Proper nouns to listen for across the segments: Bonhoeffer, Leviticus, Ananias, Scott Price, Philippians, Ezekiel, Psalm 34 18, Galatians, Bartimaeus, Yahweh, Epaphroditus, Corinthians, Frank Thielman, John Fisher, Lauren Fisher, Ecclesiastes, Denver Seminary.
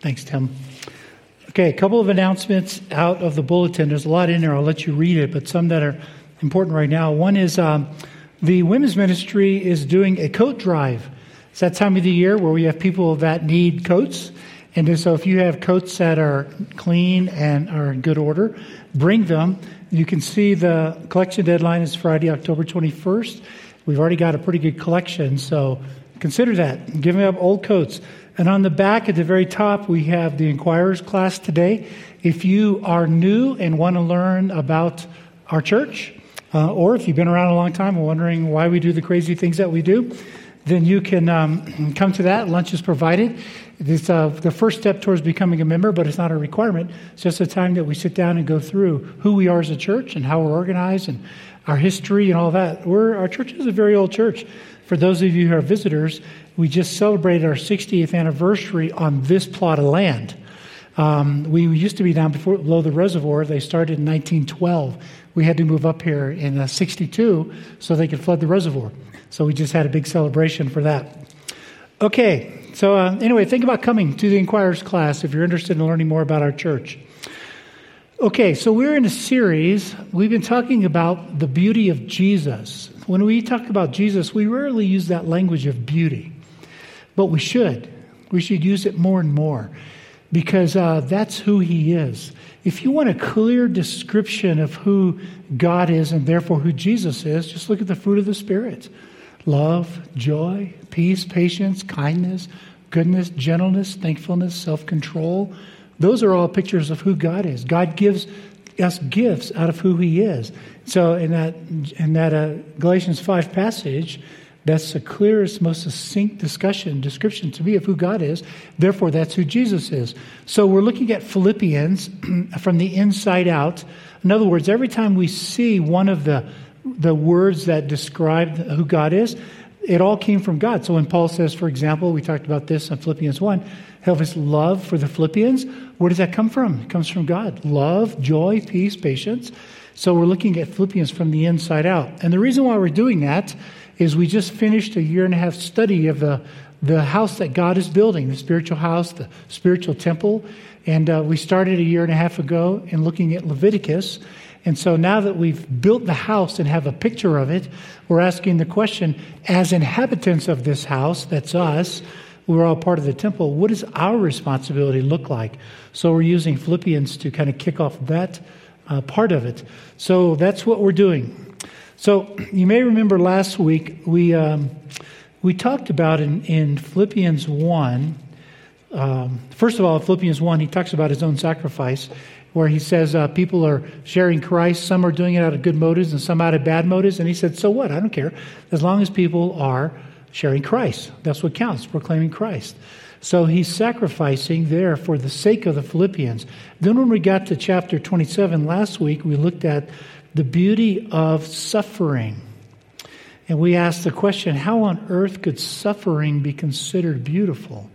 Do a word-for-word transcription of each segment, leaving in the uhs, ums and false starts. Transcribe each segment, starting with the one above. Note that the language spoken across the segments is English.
Thanks, Tim. Okay, a couple of announcements out of the bulletin. There's a lot in there. I'll let you read it, but some that are important right now. One is um, the women's ministry is doing a coat drive. It's that time of the year where we have people that need coats. And so if you have coats that are clean and are in good order, bring them. You can see the collection deadline is Friday, October twenty-first. We've already got a pretty good collection, so consider that. Giving up old coats. And on the back at the very top, we have the Inquirers class today. If you are new and want to learn about our church, uh, or if you've been around a long time and wondering why we do the crazy things that we do, then you can um, come to that. Lunch is provided. It's uh, the first step towards becoming a member, but it's not a requirement. It's just a time that we sit down and go through who we are as a church and how we're organized and our history and all that. We're, our church is a very old church. For those of you who are visitors, we just celebrated our sixtieth anniversary on this plot of land. Um, we used to be down before, below the reservoir. They started in nineteen twelve. We had to move up here in uh, sixty-two so they could flood the reservoir. So we just had a big celebration for that. Okay, so uh, anyway, think about coming to the Inquirers class if you're interested in learning more about our church. Okay, so we're in a series. We've been talking about the beauty of Jesus. When we talk about Jesus, we rarely use that language of beauty, but we should. We should use it more and more because uh, that's who he is. If you want a clear description of who God is and therefore who Jesus is, just look at the fruit of the Spirit. Love, joy, peace, patience, kindness, goodness, gentleness, thankfulness, self-control. Those are all pictures of who God is. God gives us gifts out of who he is. So in that in that uh, Galatians five passage, that's the clearest, most succinct discussion, description to me of who God is. Therefore, that's who Jesus is. So we're looking at Philippians from the inside out. In other words, every time we see one of the, the words that describe who God is, it all came from God. So when Paul says, for example, we talked about this in Philippians one, have his love for the Philippians, where does that come from? It comes from God. Love, joy, peace, patience. So we're looking at Philippians from the inside out. And the reason why we're doing that is we just finished a year and a half study of the, the house that God is building, the spiritual house, the spiritual temple. And uh, we started a year and a half ago in looking at Leviticus. And so now that we've built the house and have a picture of it, we're asking the question, as inhabitants of this house, that's us, we're all part of the temple, what does our responsibility look like? So we're using Philippians to kind of kick off that uh, part of it. So that's what we're doing. So you may remember last week we um, we talked about in, in Philippians one, um, first of all, Philippians one, he talks about his own sacrifice where he says uh, people are sharing Christ, some are doing it out of good motives and some out of bad motives. And he said, so what? I don't care. As long as people are sharing Christ, that's what counts, proclaiming Christ. So he's sacrificing there for the sake of the Philippians. Then when we got to chapter twenty-seven last week, we looked at the beauty of suffering. And we asked the question, how on earth could suffering be considered beautiful?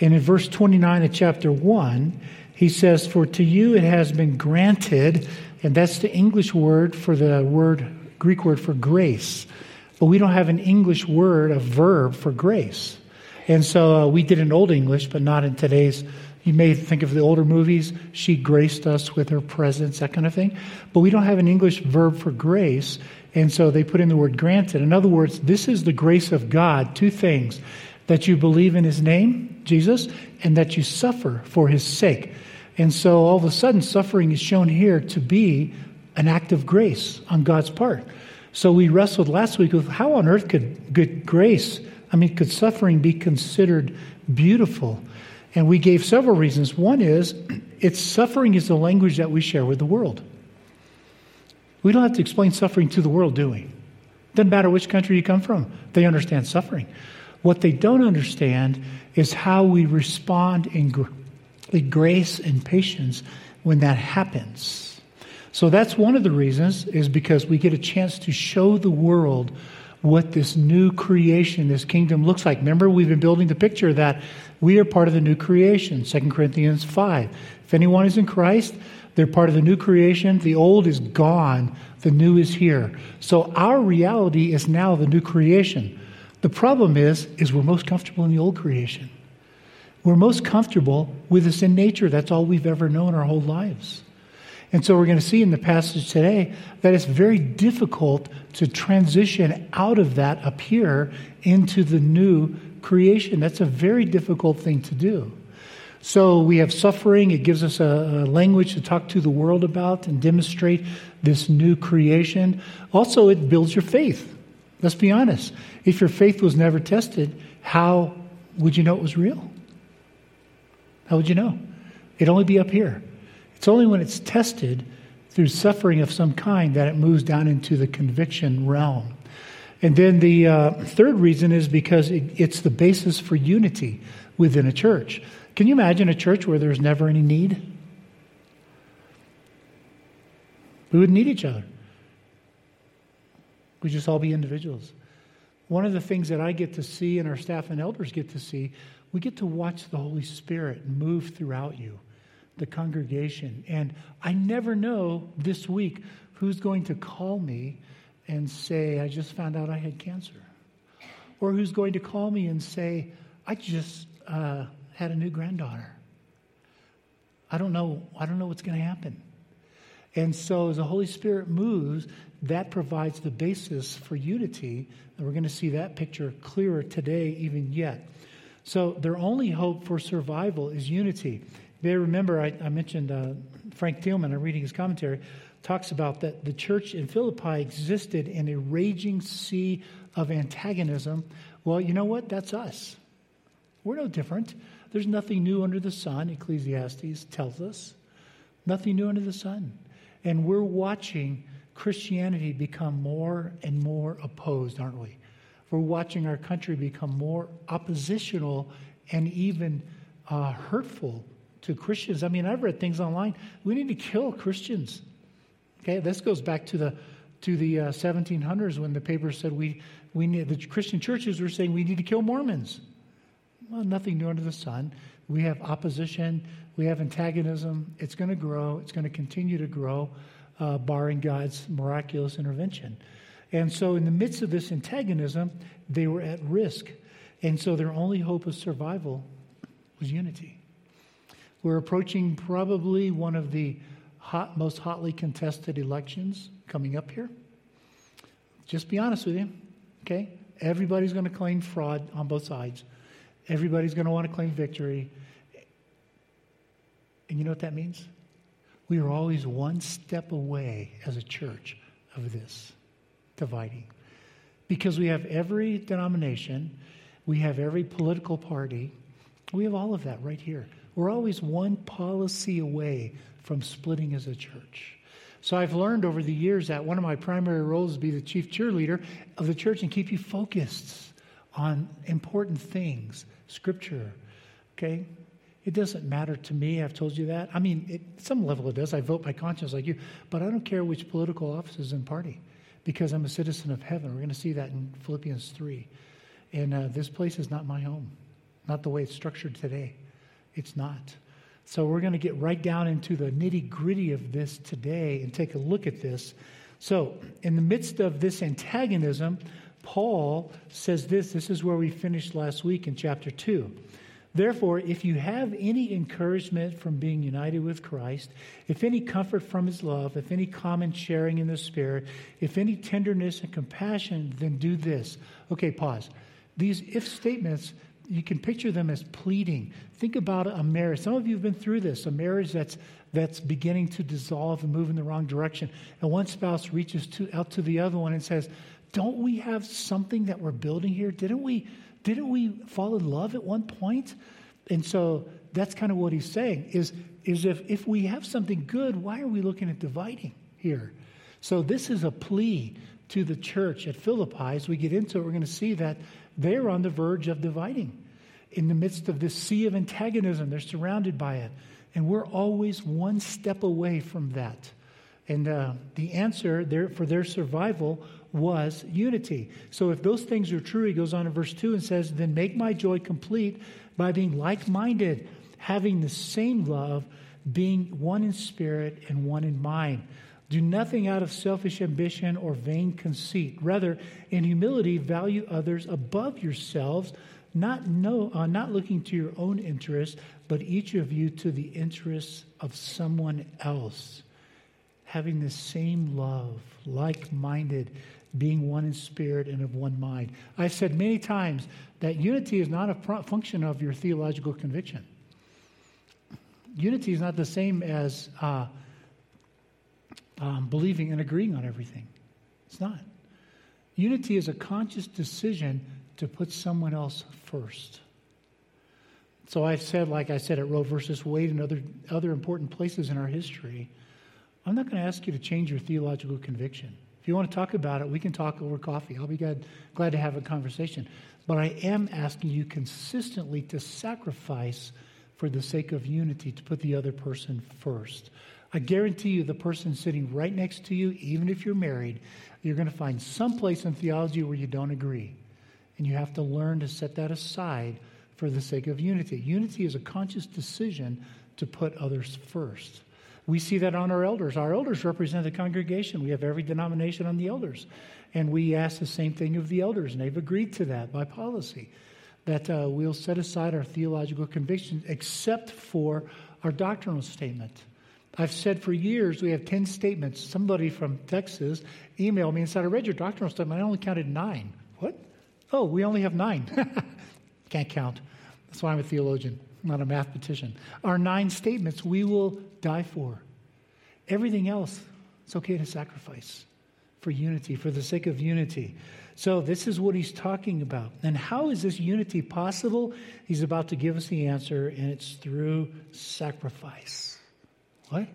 And in verse twenty-nine of chapter one, he says, for to you it has been granted, and that's the English word for the word, Greek word for grace. But we don't have an English word, a verb for grace. And so uh, we did in Old English, but not in today's. You may think of the older movies, she graced us with her presence, that kind of thing. But we don't have an English verb for grace, and so they put in the word granted. In other words, this is the grace of God, two things, that you believe in his name, Jesus, and that you suffer for his sake. And so all of a sudden, suffering is shown here to be an act of grace on God's part. So we wrestled last week with how on earth could good grace, I mean, could suffering be considered beautiful? And we gave several reasons. One is, it's suffering is the language that we share with the world. We don't have to explain suffering to the world, do we? Doesn't matter which country you come from. They understand suffering. What they don't understand is how we respond in gr- with grace and patience when that happens. So that's one of the reasons, is because we get a chance to show the world what this new creation, this kingdom looks like. Remember, we've been building the picture that we are part of the new creation, Second Corinthians five. If anyone is in Christ, they're part of the new creation. The old is gone. The new is here. So our reality is now the new creation. The problem is, is we're most comfortable in the old creation. We're most comfortable with the sin nature. That's all we've ever known our whole lives. And so we're going to see in the passage today that it's very difficult to transition out of that up here into the new creation. That's a very difficult thing to do. So we have suffering. It gives us a, a language to talk to the world about and demonstrate this new creation. Also, it builds your faith. Let's be honest. If your faith was never tested, how would you know it was real? How would you know? It'd only be up here. It's only when it's tested through suffering of some kind that it moves down into the conviction realm. And then the uh, third reason is because it, it's the basis for unity within a church. Can you imagine a church where there's never any need? We wouldn't need each other. We'd just all be individuals. One of the things that I get to see and our staff and elders get to see, we get to watch the Holy Spirit move throughout you, the congregation. And I never know this week who's going to call me and say, I just found out I had cancer. Or who's going to call me and say, I just uh, had a new granddaughter. I don't know. I don't know what's going to happen. And so as the Holy Spirit moves, that provides the basis for unity. And we're going to see that picture clearer today even yet. So their only hope for survival is unity. They remember, I, I mentioned uh, Frank Thielman, I'm reading his commentary, talks about that the church in Philippi existed in a raging sea of antagonism. Well, you know what? That's us. We're no different. There's nothing new under the sun, Ecclesiastes tells us. Nothing new under the sun. And we're watching Christianity become more and more opposed, aren't we? We're watching our country become more oppositional and even uh, hurtful to Christians. I mean, I've read things online. We need to kill Christians. Okay, this goes back to the to the uh, seventeen hundreds when the paper said we we need, the Christian churches were saying we need to kill Mormons. Well, nothing new under the sun. We have opposition. We have antagonism. It's going to grow. It's going to continue to grow, uh, barring God's miraculous intervention. And so in the midst of this antagonism, they were at risk. And so their only hope of survival was unity. We're approaching probably one of the hot, most hotly contested elections coming up here. Just be honest with you, okay? Everybody's going to claim fraud on both sides. Everybody's going to want to claim victory. And you know what that means? We are always one step away as a church of this dividing. Because we have every denomination, we have every political party, we have all of that right here. We're always one policy away from splitting as a church. So I've learned over the years that one of my primary roles is to be the chief cheerleader of the church and keep you focused on important things, Scripture, okay? It doesn't matter to me. I've told you that. I mean, it, at some level it does. I vote by conscience like you, but I don't care which political office is in party because I'm a citizen of heaven. We're going to see that in Philippians three. And uh, this place is not my home, not the way it's structured today. It's not. So we're going to get right down into the nitty-gritty of this today and take a look at this. So in the midst of this antagonism, Paul says this. This is where we finished last week in chapter two. Therefore, if you have any encouragement from being united with Christ, if any comfort from his love, if any common sharing in the Spirit, if any tenderness and compassion, then do this. Okay, pause. These if statements, you can picture them as pleading. Think about a marriage. Some of you have been through this, a marriage that's that's beginning to dissolve and move in the wrong direction. And one spouse reaches to, out to the other one and says, don't we have something that we're building here? Didn't we... Didn't we fall in love at one point? And so that's kind of what he's saying is, is if, if we have something good, why are we looking at dividing here? So this is a plea to the church at Philippi. As we get into it, we're going to see that they're on the verge of dividing. In the midst of this sea of antagonism, they're surrounded by it. And we're always one step away from that. And uh, the answer there for their survival was unity. So if those things are true, he goes on in verse two and says, then make my joy complete by being like-minded, having the same love, being one in spirit and one in mind. Do nothing out of selfish ambition or vain conceit. Rather, in humility, value others above yourselves, not no, uh, not looking to your own interests, but each of you to the interests of someone else, having the same love, like-minded, being one in spirit and of one mind. I've said many times that unity is not a function of your theological conviction. Unity is not the same as uh, um, believing and agreeing on everything. It's not. Unity is a conscious decision to put someone else first. So I've said, like I said at Roe versus Wade and other other important places in our history, I'm not going to ask you to change your theological conviction. If you want to talk about it, we can talk over coffee. I'll be glad, glad to have a conversation. But I am asking you consistently to sacrifice for the sake of unity, to put the other person first. I guarantee you the person sitting right next to you, even if you're married, you're going to find some place in theology where you don't agree. And you have to learn to set that aside for the sake of unity. Unity is a conscious decision to put others first. We see that on our elders. Our elders represent the congregation. We have every denomination on the elders. And we ask the same thing of the elders, and they've agreed to that by policy, that uh, we'll set aside our theological convictions except for our doctrinal statement. I've said for years we have ten statements. Somebody from Texas emailed me and said, I read your doctrinal statement. I only counted nine. What? Oh, we only have nine. Can't count. That's why I'm a theologian, not a mathematician. Our nine statements we will die for. Everything else, it's okay to sacrifice for unity, for the sake of unity. So this is what he's talking about. And how is this unity possible? He's about to give us the answer, and it's through sacrifice. What?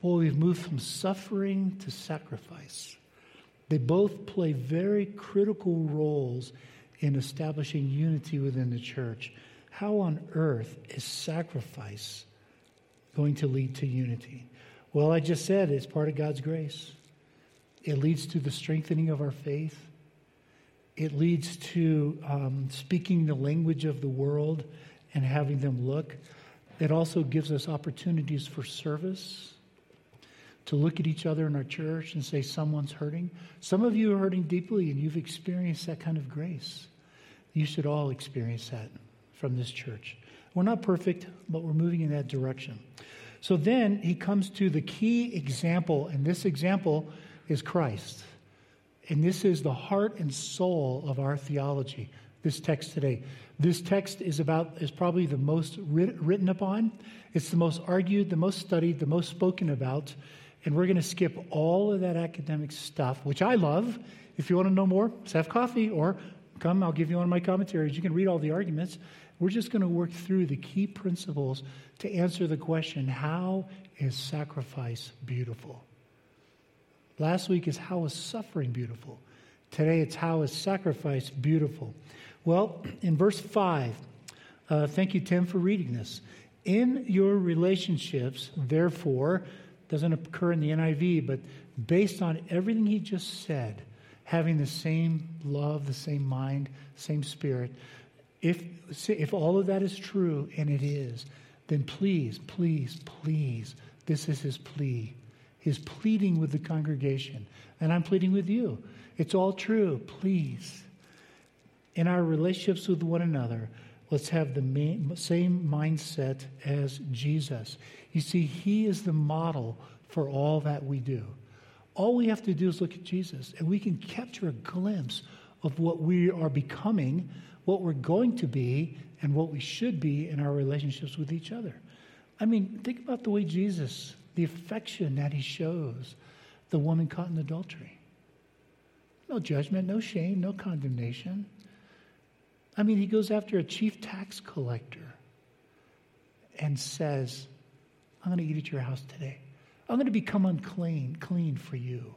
Well, we've moved from suffering to sacrifice. They both play very critical roles in establishing unity within the church. How on earth is sacrifice going to lead to unity? Well, I just said it's part of God's grace. It leads to the strengthening of our faith. It leads to um, speaking the language of the world and having them look. It also gives us opportunities for service, to look at each other in our church and say, someone's hurting. Some of you are hurting deeply, and you've experienced that kind of grace. You should all experience that from this church. We're not perfect, but we're moving in that direction. So then he comes to the key example, and this example is Christ. And this is the heart and soul of our theology, this text today. This text is about is probably the most writ, written upon. It's the most argued, the most studied, the most spoken about. And we're going to skip all of that academic stuff, which I love. If you want to know more, just have coffee or come, I'll give you one of my commentaries. You can read all the arguments. We're just going to work through the key principles to answer the question, how is sacrifice beautiful? Last week is how is suffering beautiful? Today it's how is sacrifice beautiful? Well, in verse five, uh, thank you, Tim, for reading this. In your relationships, therefore, doesn't occur in the N I V, but based on everything he just said, having the same love, the same mind, same spirit, if if all of that is true, and it is, then please, please, please, this is his plea. His pleading with the congregation, and I'm pleading with you. It's all true. Please, in our relationships with one another, let's have the main, same mindset as Jesus. You see, he is the model for all that we do. All we have to do is look at Jesus, and we can capture a glimpse of what we are becoming, what we're going to be, and what we should be in our relationships with each other. I mean, think about the way Jesus, the affection that he shows the woman caught in adultery. No judgment, no shame, no condemnation. I mean, he goes after a chief tax collector and says, I'm going to eat at your house today. I'm going to become unclean, clean for you.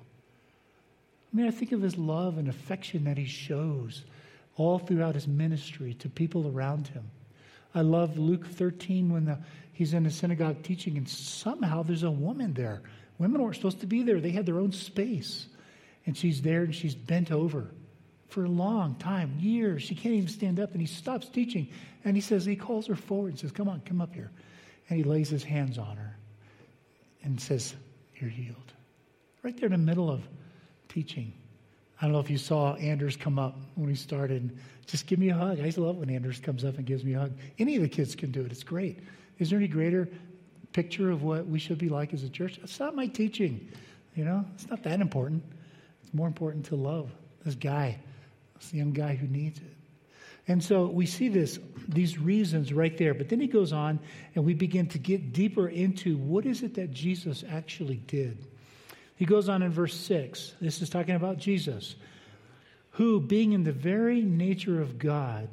I mean, I think of his love and affection that he shows all throughout his ministry to people around him. I love Luke thirteen when the, he's in the synagogue teaching, and somehow there's a woman there. Women weren't supposed to be there. They had their own space. And she's there, and she's bent over for a long time, years. She can't even stand up, and he stops teaching. And he says, he calls her forward and says, come on, come up here. And he lays his hands on her and says, you're healed. Right there in the middle of teaching. I don't know if you saw Anders come up when we started. Just give me a hug. I just love when Anders comes up and gives me a hug. Any of the kids can do it. It's great. Is there any greater picture of what we should be like as a church? It's not my teaching. You know, it's not that important. It's more important to love this guy, this young guy who needs it. And so we see this, these reasons right there. But then he goes on and we begin to get deeper into what is it that Jesus actually did. He goes on in verse six. This is talking about Jesus, who, being in the very nature of God,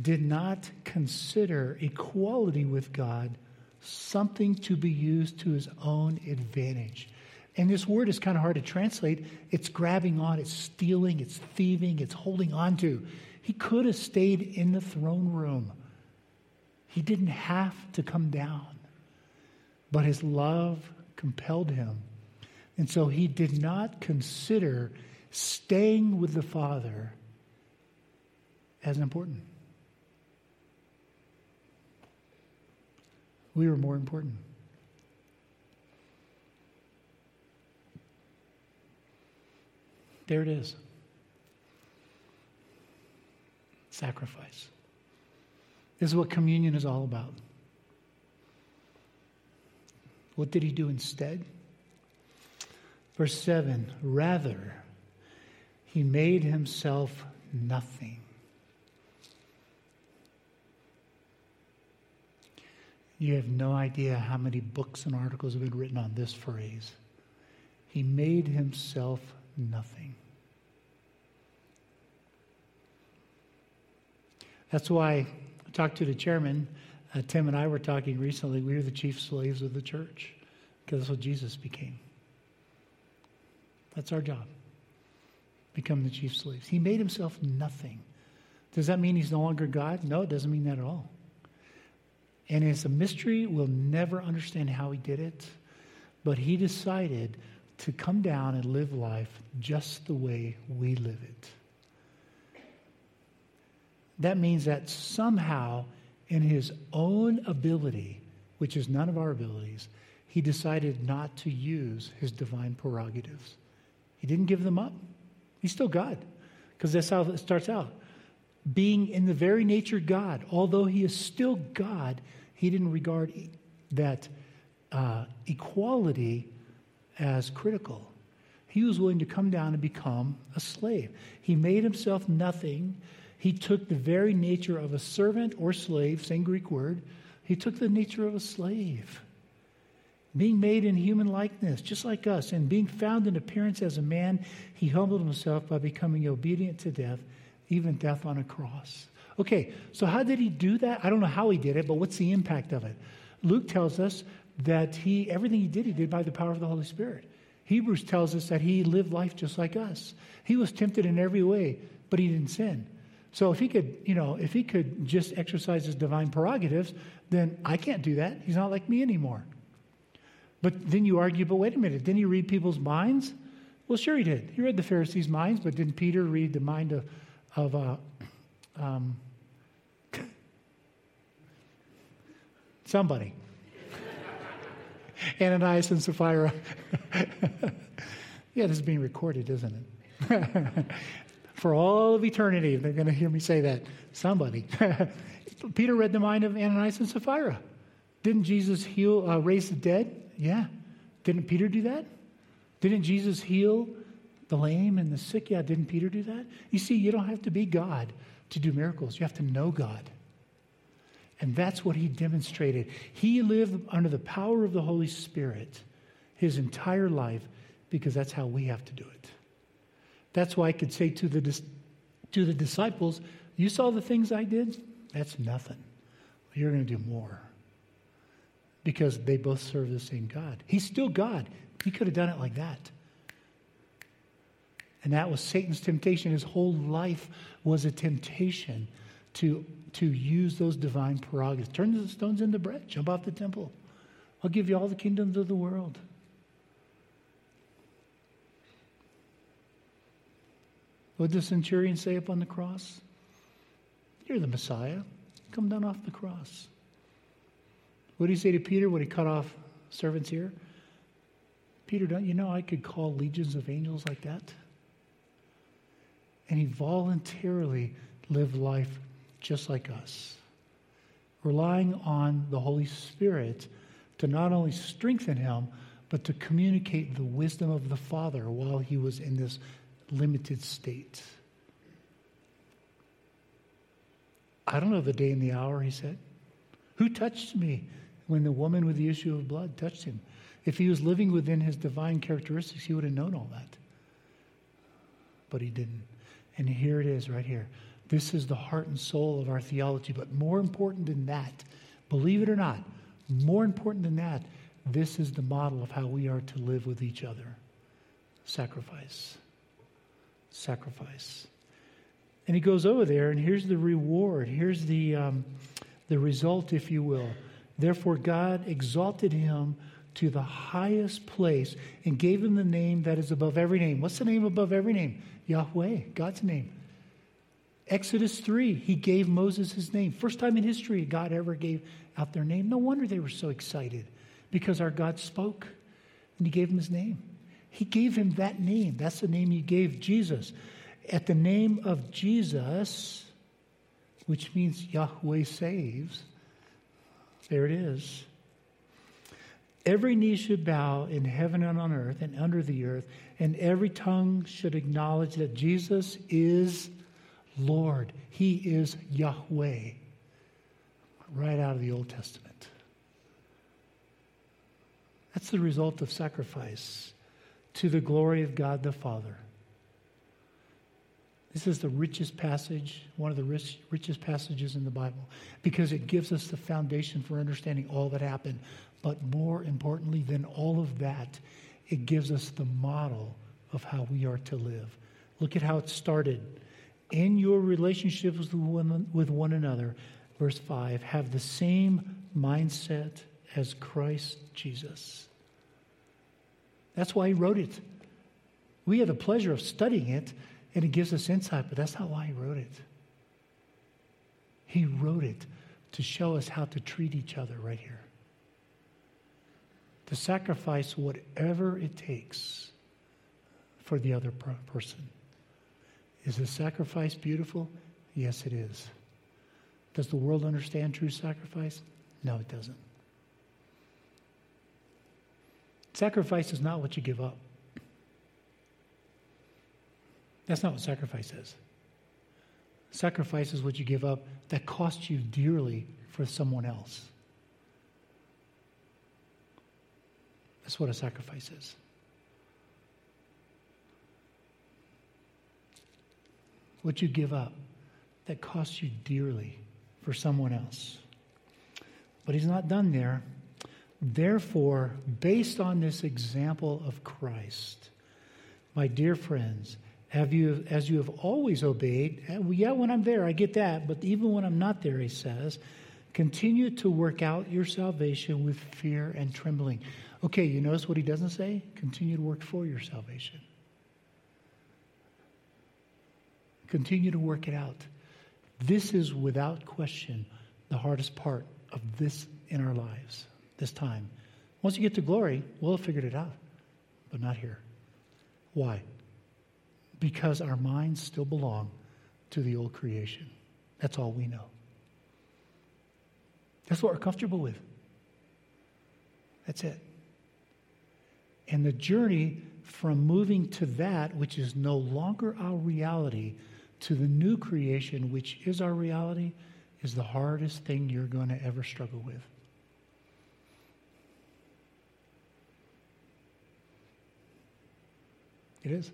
did not consider equality with God something to be used to his own advantage. And this word is kind of hard to translate. It's grabbing on, it's stealing, it's thieving, it's holding on to. He could have stayed in the throne room. He didn't have to come down. But his love compelled him. And so he did not consider staying with the Father as important. We were more important. There it is. Sacrifice. This is what communion is all about. What did he do instead? Verse seven, rather, he made himself nothing. You have no idea how many books and articles have been written on this phrase. He made himself nothing. That's why I talked to the chairman. Uh, Tim and I were talking recently. We are the chief slaves of the church because that's what Jesus became. That's our job. Become the chief slaves. He made himself nothing. Does that mean he's no longer God? No, it doesn't mean that at all. And it's a mystery. We'll never understand how he did it. But he decided to come down and live life just the way we live it. That means that somehow in his own ability, which is none of our abilities, he decided not to use his divine prerogatives. He didn't give them up. He's still God, because that's how it starts out. Being in the very nature of God, although he is still God, he didn't regard that uh, equality as critical. He was willing to come down and become a slave. He made himself nothing. He took the very nature of a servant or slave, same Greek word. He took the nature of a slave, being made in human likeness, just like us, and being found in appearance as a man, he humbled himself by becoming obedient to death, even death on a cross. Okay, so how did he do that? I don't know how he did it, but what's the impact of it? Luke tells us that he everything he did, he did by the power of the Holy Spirit. Hebrews tells us that he lived life just like us. He was tempted in every way, but he didn't sin. So if he could, you know, if he could just exercise his divine prerogatives, then I can't do that. He's not like me anymore. But then you argue, but wait a minute, didn't he read people's minds? Well, sure he did. He read the Pharisees' minds, but didn't Peter read the mind of, of uh, um, somebody? Ananias and Sapphira. Yeah, this is being recorded, isn't it? For all of eternity, they're going to hear me say that. Somebody. Peter read the mind of Ananias and Sapphira. Didn't Jesus heal, uh, raise the dead? Yeah. Didn't Peter do that? Didn't Jesus heal the lame and the sick? Yeah, didn't Peter do that? You see, you don't have to be God to do miracles. You have to know God. And that's what he demonstrated. He lived under the power of the Holy Spirit his entire life because that's how we have to do it. That's why I could say to the to the disciples, you saw the things I did? That's nothing. You're going to do more. Because they both serve the same God. He's still God. He could have done it like that. And that was Satan's temptation. His whole life was a temptation to, to use those divine prerogatives. Turn the stones into bread. Jump off the temple. I'll give you all the kingdoms of the world. What did the centurion say upon the cross? You're the Messiah. Come down off the cross. What did he say to Peter when he cut off servant's ear? Peter, don't you know I could call legions of angels like that? and he voluntarily lived life just like us, relying on the Holy Spirit to not only strengthen him, but to communicate the wisdom of the Father while he was in this limited state. I don't know the day and the hour, he said. Who touched me when the woman with the issue of blood touched him? If he was living within his divine characteristics, he would have known all that. But he didn't. And here it is right here. This is the heart and soul of our theology. But more important than that, believe it or not, more important than that, this is the model of how we are to live with each other. Sacrifice. Sacrifice. And he goes over there, and here's the reward. Here's the um, the result, if you will. Therefore, God exalted him to the highest place and gave him the name that is above every name. What's the name above every name? Yahweh, God's name. Exodus three, he gave Moses his name. First time in history God ever gave out their name. No wonder they were so excited, because our God spoke and he gave him his name. He gave him that name. That's the name he gave Jesus. At the name of Jesus, which means Yahweh saves, there it is. Every knee should bow in heaven and on earth and under the earth, and every tongue should acknowledge that Jesus is Lord. He is Yahweh. Right out of the Old Testament. That's the result of sacrifice, to the glory of God the Father. This is the richest passage, one of the rich, richest passages in the Bible, because it gives us the foundation for understanding all that happened. But more importantly than all of that, it gives us the model of how we are to live. Look at how it started. In your relationships with one, with one another, verse five, have the same mindset as Christ Jesus. That's why he wrote it. We had the pleasure of studying it, and it gives us insight, but that's not why he wrote it. He wrote it to show us how to treat each other right here. To sacrifice whatever it takes for the other person. Is the sacrifice beautiful? Yes, it is. Does the world understand true sacrifice? No, it doesn't. Sacrifice is not what you give up. That's not what sacrifice is. Sacrifice is what you give up that costs you dearly for someone else. That's what a sacrifice is. What you give up that costs you dearly for someone else. But he's not done there. Therefore, based on this example of Christ, my dear friends, have you, as you have always obeyed, yeah, when I'm there, I get that, but even when I'm not there, he says, continue to work out your salvation with fear and trembling. Okay, you notice what he doesn't say? Continue to work for your salvation. Continue to work it out. This is, without question, the hardest part of this in our lives, this time. Once you get to glory, we'll have figured it out, but not here. Why? Because our minds still belong to the old creation. That's all we know. That's what we're comfortable with. That's it. And the journey from moving to that which is no longer our reality to the new creation, which is our reality, is the hardest thing you're going to ever struggle with. It is.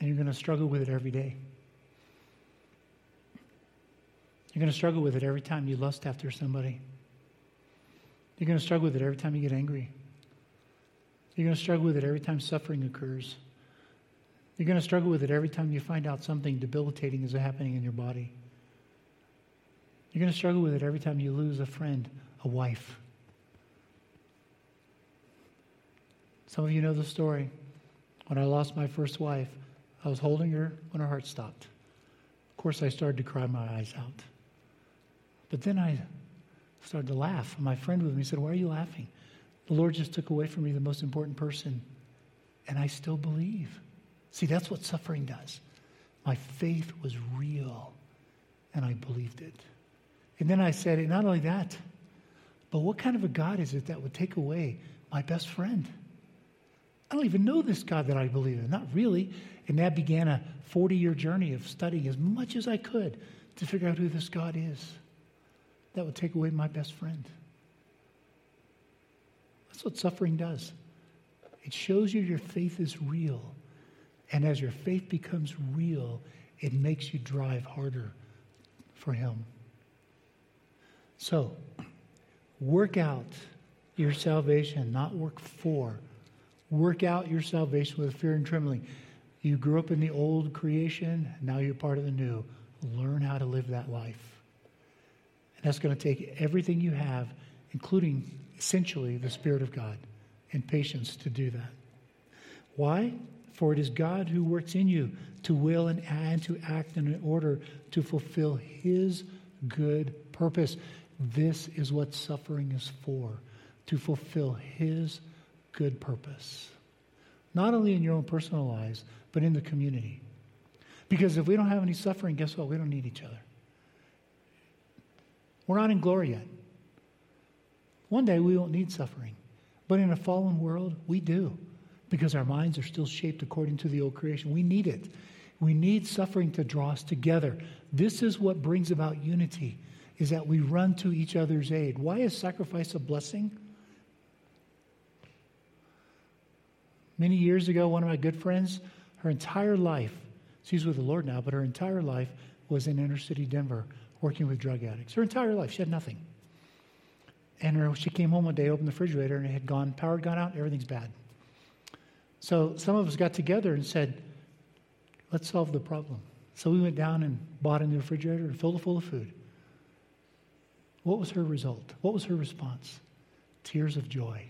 And you're going to struggle with it every day. You're going to struggle with it every time you lust after somebody. You're going to struggle with it every time you get angry. You're going to struggle with it every time suffering occurs. You're going to struggle with it every time you find out something debilitating is happening in your body. You're going to struggle with it every time you lose a friend, a wife. Some of you know the story. When I lost my first wife, I was holding her when her heart stopped. Of course, I started to cry my eyes out. But then I started to laugh. My friend with me said, why are you laughing? The Lord just took away from me the most important person and I still believe. See, that's what suffering does. My faith was real, and I believed it. And then I said, and not only that, but what kind of a God is it that would take away my best friend? I don't even know this God that I believe in. Not really. And that began a forty-year journey of studying as much as I could to figure out who this God is that would take away my best friend. That's what suffering does. It shows you your faith is real. And as your faith becomes real, it makes you drive harder for Him. So, work out your salvation, not work for. Work out your salvation with fear and trembling. You grew up in the old creation, now you're part of the new. Learn how to live that life. And that's going to take everything you have, including essentially the Spirit of God and patience to do that. Why? For it is God who works in you to will and, and to act in order to fulfill His good purpose. This is what suffering is for, to fulfill His good purpose, not only in your own personal lives, but in the community. Because if we don't have any suffering, guess what? We don't need each other. We're not in glory yet. One day we won't need suffering. But in a fallen world, we do, because our minds are still shaped according to the old creation. We need it. We need suffering to draw us together. This is what brings about unity, is that we run to each other's aid. Why is sacrifice a blessing? Many years ago, one of my good friends, her entire life, she's with the Lord now, but her entire life was in inner city Denver working with drug addicts. Her entire life, she had nothing. And her, she came home one day, opened the refrigerator, and it had gone, power had gone out, everything's bad. So some of us got together and said, let's solve the problem. So we went down and bought a new refrigerator and filled it full of food. What was her result? What was her response? Tears of joy.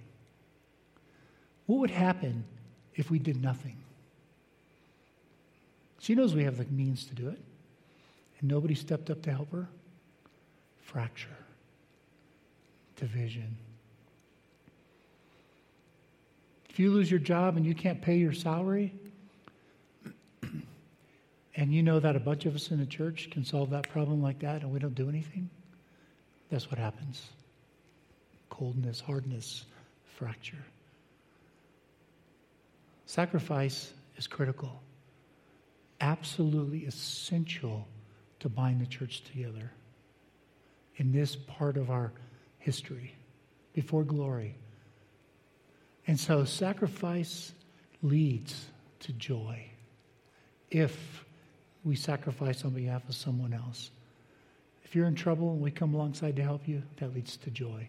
What would happen if we did nothing? She knows we have the means to do it, and nobody stepped up to help her. Fracture, division. If you lose your job and you can't pay your salary, and you know that a bunch of us in the church can solve that problem like that, and we don't do anything, that's what happens. Coldness, hardness, fracture. Sacrifice is critical. Absolutely essential to bind the church together in this part of our history, before glory. And so sacrifice leads to joy if we sacrifice on behalf of someone else. If you're in trouble and we come alongside to help you, that leads to joy.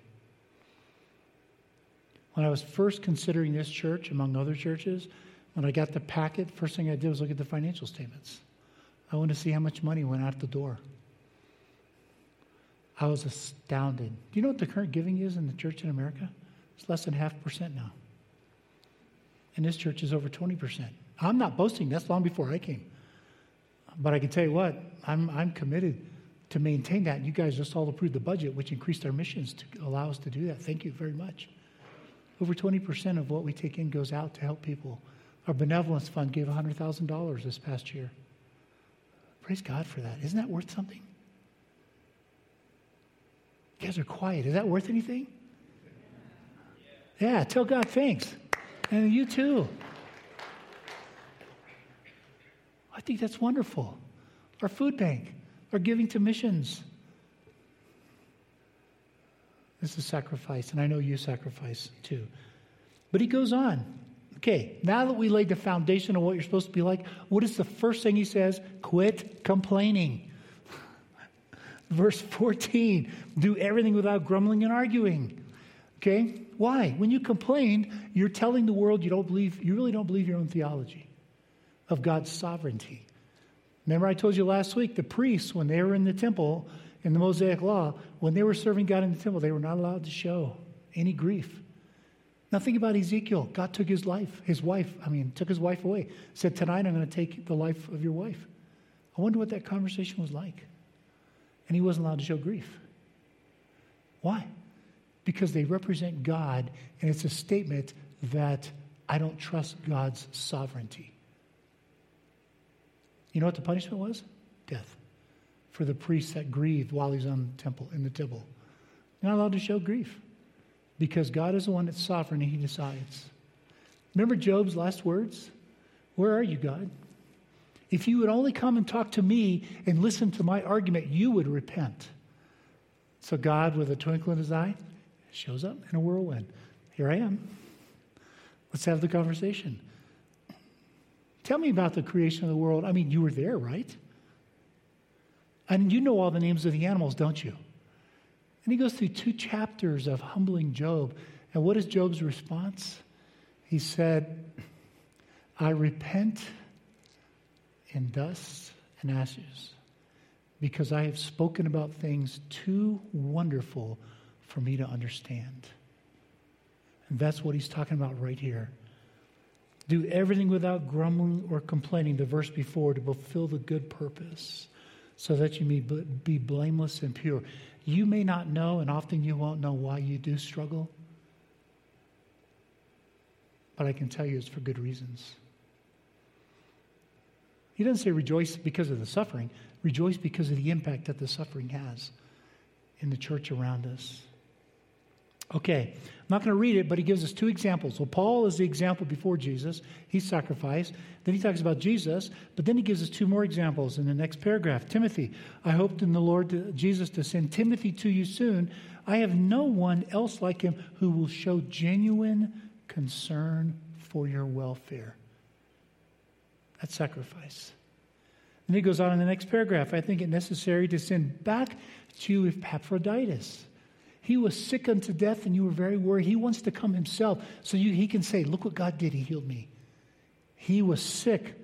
When I was first considering this church, among other churches, when I got the packet, first thing I did was look at the financial statements. I wanted to see how much money went out the door. I was astounded. Do you know what the current giving is in the church in America? It's less than half percent now. And this church is over twenty percent. I'm not boasting. That's long before I came. But I can tell you what, I'm, I'm committed to maintain that. You guys just all approved the budget, which increased our missions to allow us to do that. Thank you very much. Over twenty percent of what we take in goes out to help people. Our benevolence fund gave one hundred thousand dollars this past year. Praise God for that. Isn't that worth something? You guys are quiet. Is that worth anything? Yeah, tell God thanks. And you too. I think that's wonderful. Our food bank, our giving to missions. This is sacrifice, and I know you sacrifice too. But he goes on. Okay, now that we laid the foundation of what you're supposed to be like, what is the first thing he says? Quit complaining. Verse fourteen, do everything without grumbling and arguing. Okay, why? When you complain, you're telling the world you don't believe, you really don't believe your own theology of God's sovereignty. Remember I told you last week, the priests, when they were in the temple, in the Mosaic Law, when they were serving God in the temple, they were not allowed to show any grief. Now think about Ezekiel. God took his life, his wife, I mean, took his wife away. Said, tonight I'm going to take the life of your wife. I wonder what that conversation was like. And he wasn't allowed to show grief. Why? Because they represent God, and it's a statement that I don't trust God's sovereignty. You know what the punishment was? Death. For the priest that grieved while he's on the temple, in the temple. You're not allowed to show grief because God is the one that's sovereign and he decides. Remember Job's last words? Where are you, God? If you would only come and talk to me and listen to my argument, you would repent. So God, with a twinkle in his eye, shows up in a whirlwind. Here I am. Let's have the conversation. Tell me about the creation of the world. I mean, you were there, right? And you know all the names of the animals, don't you? And he goes through two chapters of humbling Job. And what is Job's response? He said, I repent in dust and ashes because I have spoken about things too wonderful for me to understand. And that's what he's talking about right here. Do everything without grumbling or complaining, the verse before, to fulfill the good purpose so that you may be blameless and pure. You may not know, and often you won't know why you do struggle, but I can tell you it's for good reasons. He doesn't say rejoice because of the suffering. Rejoice because of the impact that the suffering has in the church around us. Okay, I'm not going to read it, but he gives us two examples. Well, Paul is the example before Jesus. He sacrificed. Then he talks about Jesus, but then he gives us two more examples in the next paragraph. Timothy, I hoped in the Lord Jesus to send Timothy to you soon. I have no one else like him who will show genuine concern for your welfare. That's sacrifice. And he goes on in the next paragraph. I think it necessary to send back to you Epaphroditus. He was sick unto death and you were very worried. He wants to come himself so you, he can say, look what God did. He healed me. He was sick.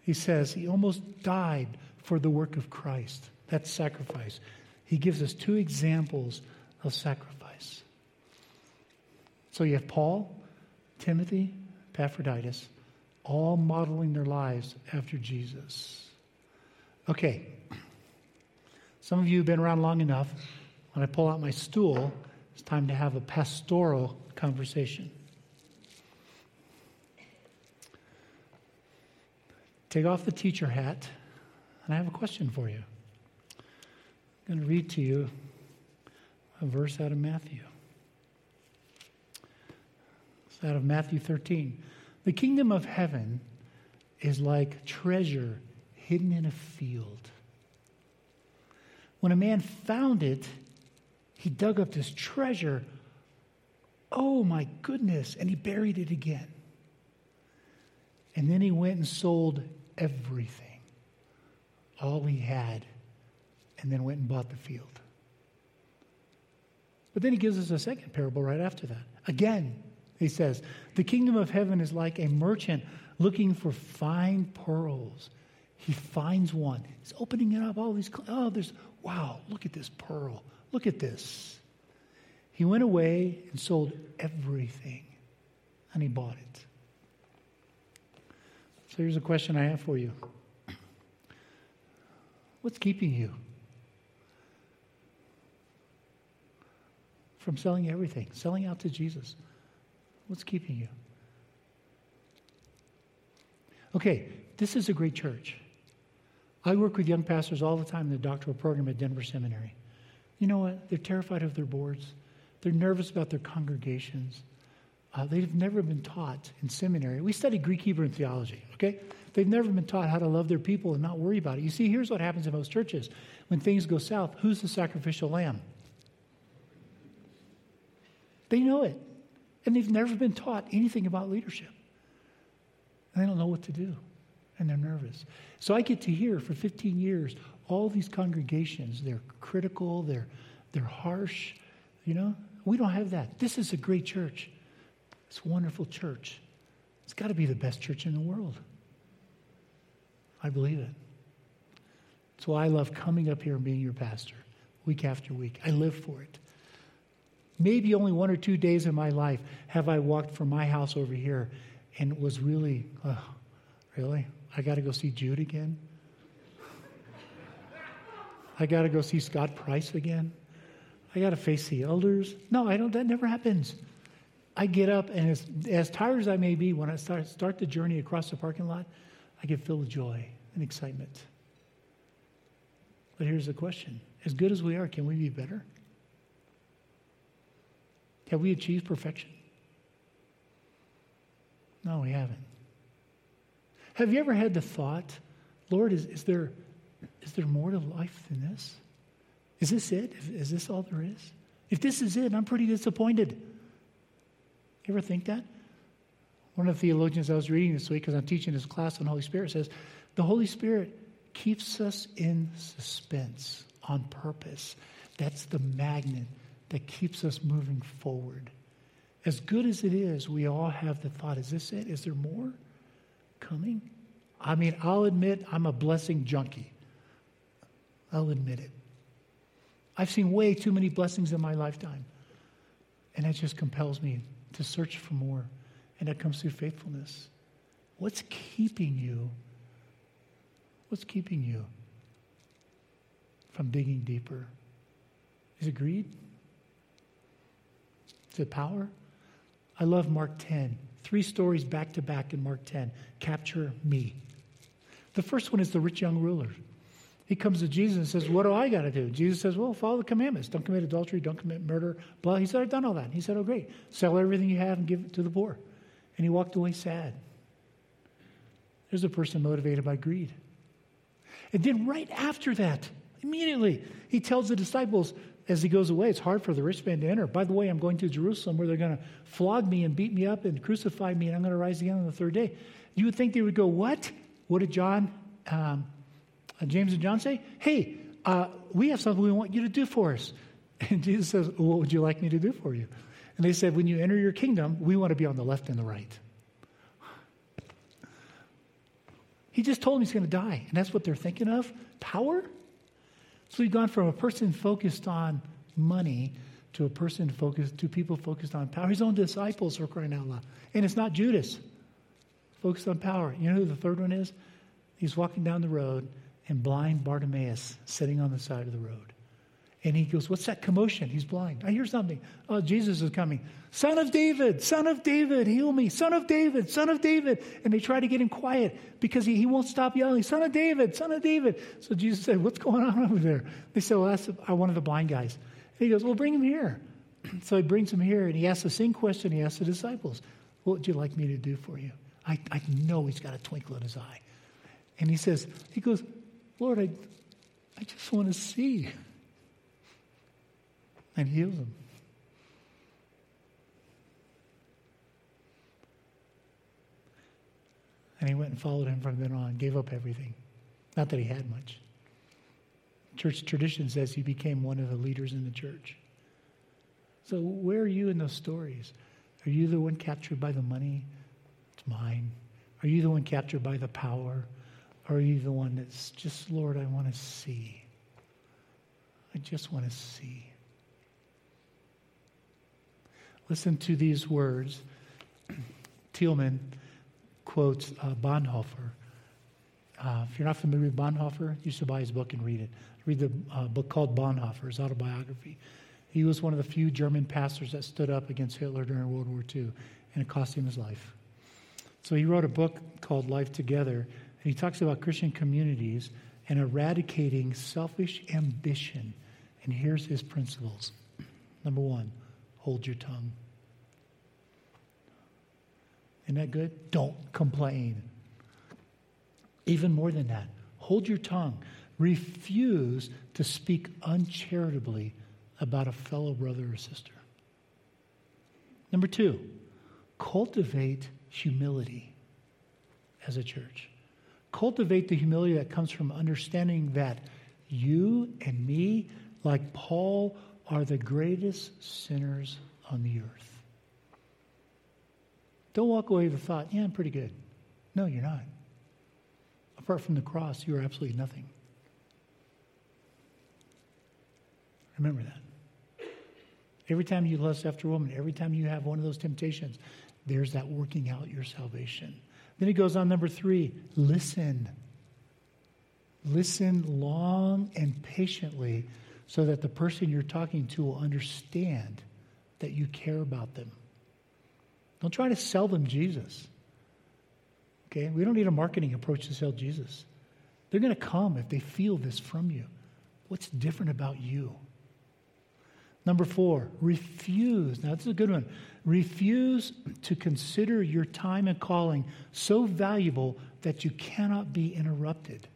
He says he almost died for the work of Christ. That's sacrifice. He gives us two examples of sacrifice. So you have Paul, Timothy, Epaphroditus, all modeling their lives after Jesus. Okay. Some of you have been around long enough. When I pull out my stool, it's time to have a pastoral conversation. Take off the teacher hat, and I have a question for you. I'm going to read to you a verse out of Matthew. It's out of Matthew thirteen. The kingdom of heaven is like treasure hidden in a field. When a man found it, he dug up this treasure. Oh my goodness. And he buried it again. And then he went and sold everything, all he had, and then went and bought the field. But then he gives us a second parable right after that. Again, he says, the kingdom of heaven is like a merchant looking for fine pearls. He finds one. He's opening it up. All these, oh, there's, wow, look at this pearl. Look at this. He went away and sold everything, and he bought it. So here's a question I have for you. What's keeping you from selling everything, selling out to Jesus? What's keeping you? Okay, this is a great church. I work with young pastors all the time in the doctoral program at Denver Seminary. You know what? They're terrified of their boards. They're nervous about their congregations. Uh, they've never been taught in seminary. We study Greek, Hebrew, and theology, okay? They've never been taught how to love their people and not worry about it. You see, here's what happens in most churches. When things go south, who's the sacrificial lamb? They know it. And they've never been taught anything about leadership. And they don't know what to do. And they're nervous. So I get to hear for fifteen years all these congregations, they're critical, they're they're harsh, you know? We don't have that. This is a great church. It's a wonderful church. It's got to be the best church in the world. I believe it. That's why I love coming up here and being your pastor week after week. I live for it. Maybe only one or two days in my life have I walked from my house over here and it was really, oh, really? I got to go see Jude again? I got to go see Scott Price again? I got to face the elders? No, I don't. That never happens. I get up, and as, as tired as I may be, when I start, start the journey across the parking lot, I get filled with joy and excitement. But here's the question. As good as we are, can we be better? Have we achieved perfection? No, we haven't. Have you ever had the thought, Lord, is, is there is there more to life than this? Is this it? Is, is this all there is? If this is it, I'm pretty disappointed. You ever think that? One of the theologians I was reading this week, because I'm teaching this class on the Holy Spirit, says, the Holy Spirit keeps us in suspense on purpose. That's the magnet that keeps us moving forward. As good as it is, we all have the thought, is this it? Is there more coming? I mean, I'll admit I'm a blessing junkie. I'll admit it. I've seen way too many blessings in my lifetime. And that just compels me to search for more. And that comes through faithfulness. What's keeping you? What's keeping you from digging deeper? Is it greed? Is it power? I love Mark ten. Three stories back to back in Mark ten. Capture me. The first one is the rich young ruler. He comes to Jesus and says, what do I got to do? Jesus says, well, follow the commandments. Don't commit adultery. Don't commit murder. Blah. He said, I've done all that. And he said, oh, great. Sell everything you have and give it to the poor. And he walked away sad. There's a person motivated by greed. And then right after that, immediately, he tells the disciples as he goes away, it's hard for the rich man to enter. By the way, I'm going to Jerusalem where they're going to flog me and beat me up and crucify me, and I'm going to rise again on the third day. You would think they would go, what? What did John... Um, James and John say, hey, uh, we have something we want you to do for us. And Jesus says, what would you like me to do for you? And they said, when you enter your kingdom, we want to be on the left and the right. He just told him he's going to die. And that's what they're thinking of, power. So we've gone from a person focused on money to a person focused, to people focused on power. His own disciples are crying out loud. And it's not Judas, focused on power. You know who the third one is? He's walking down the road, and blind Bartimaeus sitting on the side of the road. And he goes, what's that commotion? He's blind. I hear something. Oh, Jesus is coming. Son of David, son of David, heal me. Son of David, son of David. And they try to get him quiet because he, he won't stop yelling, son of David, son of David. So Jesus said, what's going on over there? They said, well, that's one of the blind guys. And he goes, well, bring him here. So he brings him here, and he asks the same question he asked the disciples. What would you like me to do for you? I, I know he's got a twinkle in his eye. And he says, he goes, Lord, I, I just want to see. And heal them. And he went and followed him from then on, gave up everything. Not that he had much. Church tradition says he became one of the leaders in the church. So where are you in those stories? Are you the one captured by the money? It's mine. Are you the one captured by the power? Or are you the one that's just, Lord, I want to see. I just want to see. Listen to these words. Thielman quotes uh, Bonhoeffer. Uh, if you're not familiar with Bonhoeffer, you should buy his book and read it. Read the uh, book called Bonhoeffer, his autobiography. He was one of the few German pastors that stood up against Hitler during World War Two, and it cost him his life. So he wrote a book called Life Together. He talks about Christian communities and eradicating selfish ambition. And here's his principles. Number one, hold your tongue. Isn't that good? Don't complain. Even more than that, hold your tongue. Refuse to speak uncharitably about a fellow brother or sister. Number two, cultivate humility as a church. Cultivate the humility that comes from understanding that you and me, like Paul, are the greatest sinners on the earth. Don't walk away with the thought, yeah, I'm pretty good. No, you're not. Apart from the cross, you are absolutely nothing. Remember that. Every time you lust after a woman, every time you have one of those temptations, there's that working out your salvation. Then he goes on, number three, listen. Listen long and patiently so that the person you're talking to will understand that you care about them. Don't try to sell them Jesus. Okay? We don't need a marketing approach to sell Jesus. They're going to come if they feel this from you. What's different about you? Number four, refuse. Now, this is a good one. Refuse to consider your time and calling so valuable that you cannot be interrupted.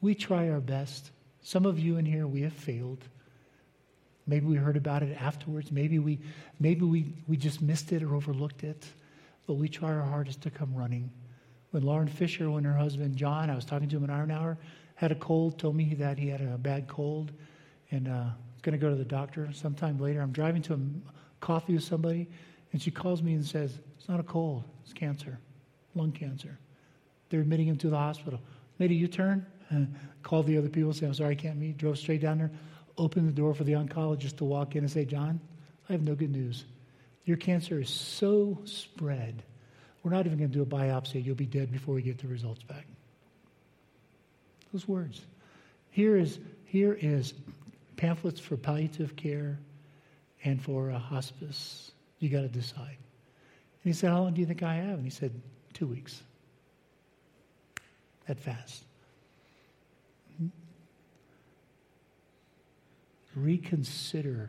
We try our best. Some of you in here, we have failed. Maybe we heard about it afterwards. Maybe we maybe we, we just missed it or overlooked it. But we try our hardest to come running. When Lauren Fisher, when her husband John, I was talking to him in Iron Hour, had a cold, told me that he had a bad cold and uh, was going to go to the doctor sometime later. I'm driving to a coffee with somebody, and she calls me and says, it's not a cold, it's cancer, lung cancer. They're admitting him to the hospital. Made a U-turn, called the other people, said, I'm sorry, I can't meet. Drove straight down there, opened the door for the oncologist to walk in and say, John, I have no good news. Your cancer is so spread, we're not even going to do a biopsy. You'll be dead before we get the results back. Those words. Here is here is pamphlets for palliative care and for a hospice. You got to decide. And he said, how long do you think I have? And he said, two weeks. That fast. Reconsider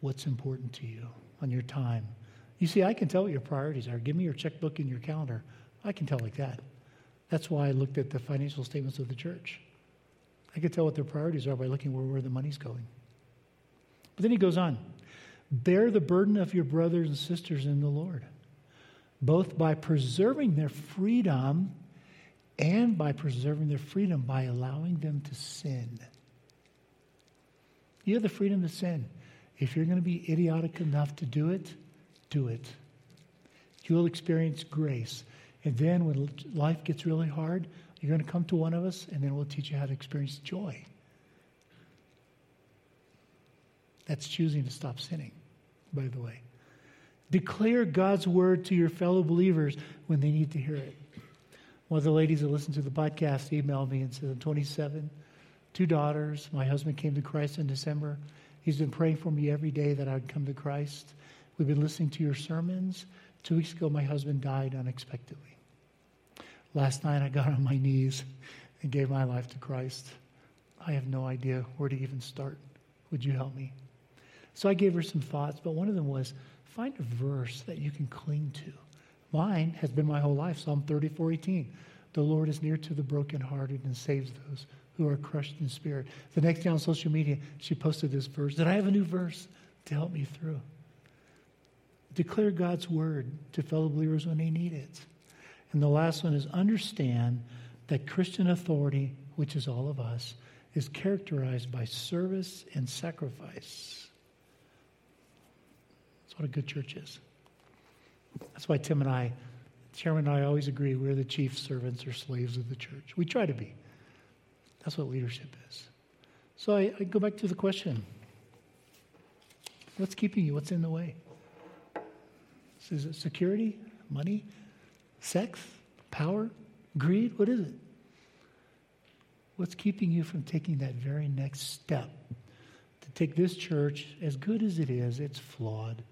what's important to you on your time. You see, I can tell what your priorities are. Give me your checkbook and your calendar. I can tell like that. That's why I looked at the financial statements of the church. I could tell what their priorities are by looking where, where the money's going. But then he goes on. Bear the burden of your brothers and sisters in the Lord, both by preserving their freedom and by preserving their freedom by allowing them to sin. You have the freedom to sin. If you're going to be idiotic enough to do it, do it. You'll experience grace. And then when life gets really hard, you're going to come to one of us, and then we'll teach you how to experience joy. That's choosing to stop sinning, by the way. Declare God's word to your fellow believers when they need to hear it. One of the ladies that listened to the podcast emailed me and said, I'm twenty-seven, two daughters. My husband came to Christ in December. He's been praying for me every day that I would come to Christ. We've been listening to your sermons. Two weeks ago, my husband died unexpectedly. Last night, I got on my knees and gave my life to Christ. I have no idea where to even start. Would you help me? So I gave her some thoughts, but one of them was, find a verse that you can cling to. Mine has been my whole life, Psalm thirty-four eighteen. The Lord is near to the brokenhearted and saves those who are crushed in spirit. The next day on social media, she posted this verse. Did I have a new verse to help me through? Declare God's word to fellow believers when they need it. And the last one is understand that Christian authority, which is all of us, is characterized by service and sacrifice. That's what a good church is. That's why Tim and I, Chairman and I always agree we're the chief servants or slaves of the church. We try to be. That's what leadership is. So I, I go back to the question. What's keeping you? What's in the way? Is it security, money, sex, power, greed? What is it? What's keeping you from taking that very next step to take this church, as good as it is, it's flawed,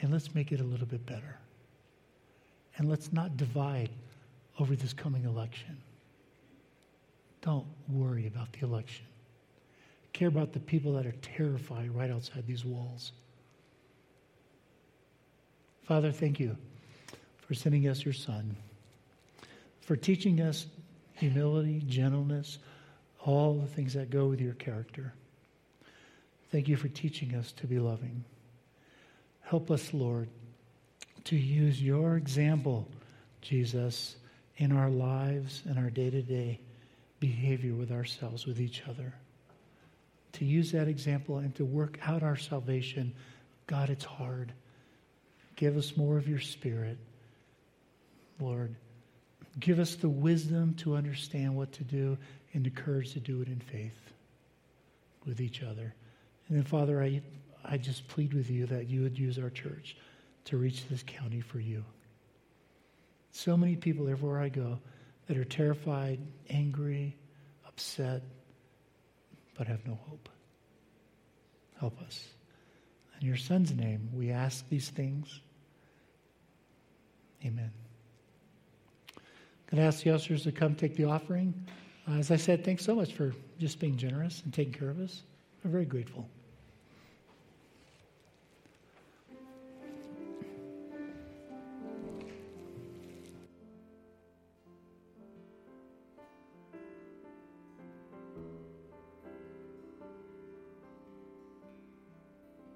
and let's make it a little bit better. And let's not divide over this coming election. Don't worry about the election. Care about the people that are terrified right outside these walls. Father, thank you for sending us your Son, for teaching us humility, gentleness, all the things that go with your character. Thank you for teaching us to be loving. Help us, Lord, to use your example, Jesus, in our lives and our day-to-day behavior with ourselves, with each other. To use that example and to work out our salvation. God, it's hard. Give us more of your Spirit, Lord. Give us the wisdom to understand what to do and the courage to do it in faith with each other. And then, Father, I, I just plead with you that you would use our church to reach this county for you. So many people everywhere I go that are terrified, angry, upset, but have no hope. Help us. In In your Son's name, we ask these things. Amen. Can I ask the ushers to come take the offering? Uh, as I said, thanks so much for just being generous and taking care of us. We're very grateful.